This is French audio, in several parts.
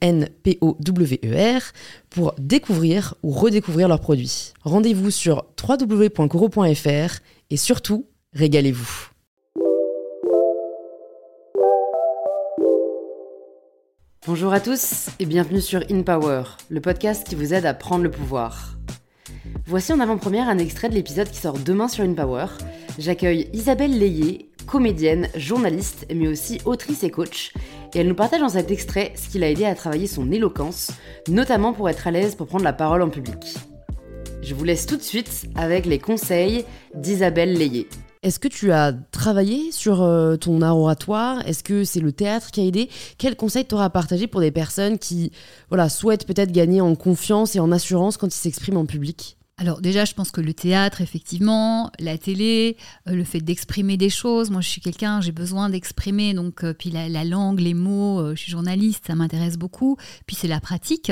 INPOWER, pour découvrir ou redécouvrir leurs produits. Rendez-vous sur www.koro.fr et surtout, régalez-vous. Bonjour à tous et bienvenue sur InPower, le podcast qui vous aide à prendre le pouvoir. Voici en avant-première un extrait de l'épisode qui sort demain sur InPower. J'accueille Isabelle Layer, comédienne, journaliste, mais aussi autrice et coach, et elle nous partage dans cet extrait ce qui l'a aidé à travailler son éloquence, notamment pour être à l'aise pour prendre la parole en public. Je vous laisse tout de suite avec les conseils d'Isabelle Layer. Est-ce que tu as travaillé sur ton art oratoire ? Est-ce que c'est le théâtre qui a aidé ? Quels conseils t'auras à partager pour des personnes qui souhaitent peut-être gagner en confiance et en assurance quand ils s'expriment en public ? Alors déjà, je pense que le théâtre, effectivement, la télé, le fait d'exprimer des choses. Moi, je suis quelqu'un, j'ai besoin d'exprimer. Donc, puis la langue, les mots, je suis journaliste, ça m'intéresse beaucoup. Puis c'est la pratique.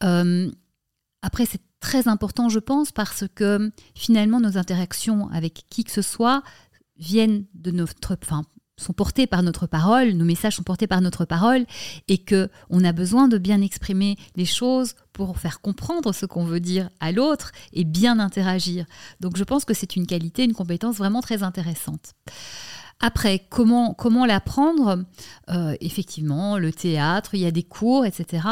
Après, c'est très important, je pense, parce que finalement, nos interactions avec qui que ce soit viennent de notre... sont portés par notre parole, nos messages sont portés par notre parole, et qu'on a besoin de bien exprimer les choses pour faire comprendre ce qu'on veut dire à l'autre et bien interagir. Donc je pense que c'est une qualité, une compétence vraiment très intéressante. Après, comment l'apprendre ? Effectivement, le théâtre, il y a des cours, etc.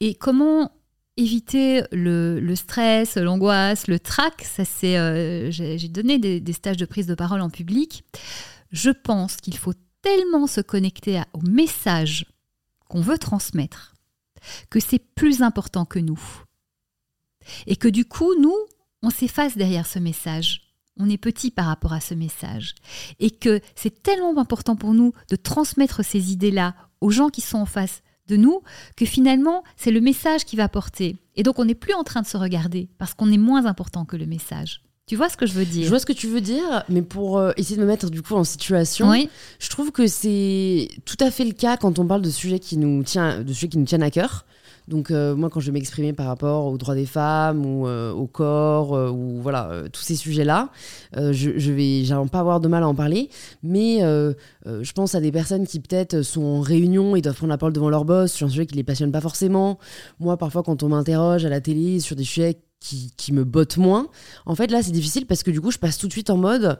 Et comment éviter le stress, l'angoisse, le trac ? Ça, c'est, j'ai donné des stages de prise de parole en public. Je pense qu'il faut tellement se connecter au message qu'on veut transmettre que c'est plus important que nous. Et que du coup, nous, on s'efface derrière ce message. On est petit par rapport à ce message. Et que c'est tellement important pour nous de transmettre ces idées-là aux gens qui sont en face de nous que finalement, c'est le message qui va porter. Et donc, on n'est plus en train de se regarder parce qu'on est moins important que le message. Tu vois ce que je veux dire ? Je vois ce que tu veux dire, mais pour essayer de me mettre du coup en situation, oui. Je trouve que c'est tout à fait le cas quand on parle de sujets qui nous tiennent, à cœur. Donc moi, quand je vais m'exprimer par rapport aux droits des femmes ou au corps ou tous ces sujets-là, j'arrive pas à avoir de mal à en parler. Mais je pense à des personnes qui peut-être sont en réunion et doivent prendre la parole devant leur boss sur un sujet qui les passionne pas forcément. Moi, parfois, quand on m'interroge à la télé sur des sujets qui me botte moins. En fait, là, c'est difficile parce que du coup, je passe tout de suite en mode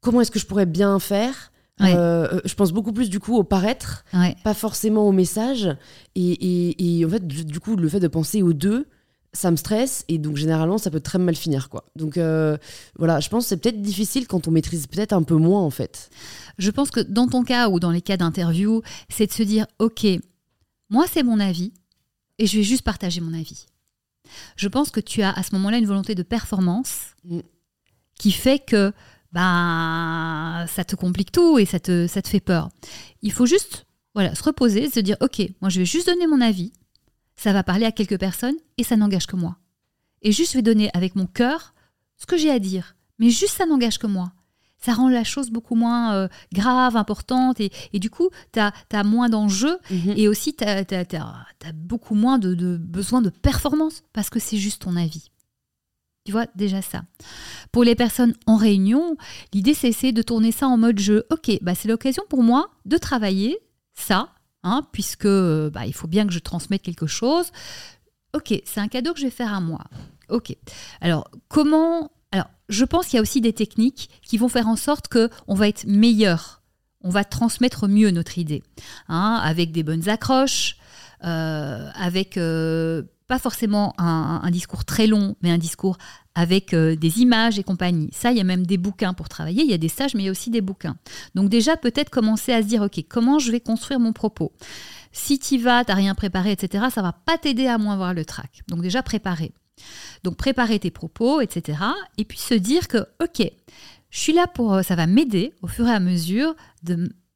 comment est-ce que je pourrais bien faire ? Ouais. Je pense beaucoup plus du coup au paraître, ouais. Pas forcément au message. Et en fait, du coup, le fait de penser aux deux, ça me stresse et donc généralement, ça peut très mal finir, quoi. Donc je pense que c'est peut-être difficile quand on maîtrise peut-être un peu moins, en fait. Je pense que dans ton cas ou dans les cas d'interview, c'est de se dire, OK, moi, c'est mon avis et je vais juste partager mon avis. Je pense que tu as à ce moment-là une volonté de performance qui fait que ça te complique tout et ça te fait peur. Il faut juste se reposer, se dire « Ok, moi je vais juste donner mon avis, ça va parler à quelques personnes et ça n'engage que moi. Et juste je vais donner avec mon cœur ce que j'ai à dire, mais juste ça n'engage que moi. » Ça rend la chose beaucoup moins grave, importante. Et du coup, tu as moins d'enjeux. Mmh. Et aussi, tu as beaucoup moins de besoin de performance parce que c'est juste ton avis. Tu vois, déjà ça. Pour les personnes en réunion, l'idée, c'est essayer de tourner ça en mode jeu. OK, c'est l'occasion pour moi de travailler ça, puisque il faut bien que je transmette quelque chose. OK, c'est un cadeau que je vais faire à moi. OK. Alors, comment... Alors, je pense qu'il y a aussi des techniques qui vont faire en sorte qu'on va être meilleur, on va transmettre mieux notre idée, avec des bonnes accroches, avec pas forcément un discours très long, mais un discours avec des images et compagnie. Ça, il y a même des bouquins pour travailler. Il y a des stages, mais il y a aussi des bouquins. Donc déjà, peut-être commencer à se dire, OK, comment je vais construire mon propos ? Si tu y vas, tu n'as rien préparé, etc., ça ne va pas t'aider à moins avoir le trac. Donc déjà, préparer. Donc préparer tes propos, etc. Et puis se dire que, OK, je suis là pour... Ça va m'aider au fur et à mesure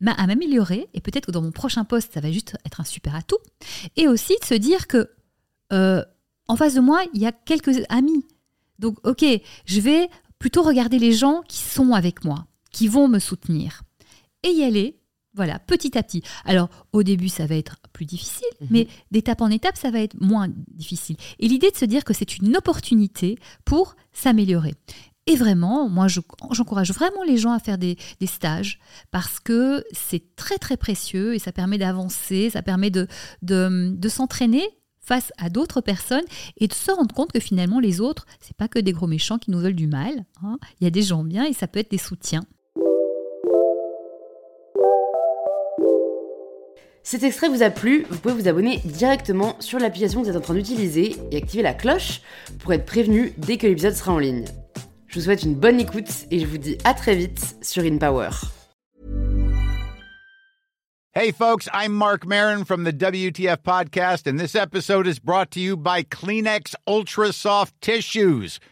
à m'améliorer. Et peut-être que dans mon prochain poste, ça va juste être un super atout. Et aussi de se dire que en face de moi, il y a quelques amis. Donc, OK, je vais plutôt regarder les gens qui sont avec moi, qui vont me soutenir. Et y aller, voilà, petit à petit. Alors, au début, ça va être plus difficile, mais d'étape en étape, ça va être moins difficile. Et l'idée de se dire que c'est une opportunité pour s'améliorer. Et vraiment, moi, j'encourage vraiment les gens à faire des stages parce que c'est très, très précieux et ça permet d'avancer, ça permet de s'entraîner face à d'autres personnes et de se rendre compte que finalement, les autres, ce n'est pas que des gros méchants qui nous veulent du mal. Hein. Il y a des gens bien et ça peut être des soutiens. Cet extrait vous a plu, vous pouvez vous abonner directement sur l'application que vous êtes en train d'utiliser et activer la cloche pour être prévenu dès que l'épisode sera en ligne. Je vous souhaite une bonne écoute et je vous dis à très vite sur InPower. Hey folks, I'm Mark Maron from the WTF Podcast, and this episode is brought to you by Kleenex Ultra Soft Tissues,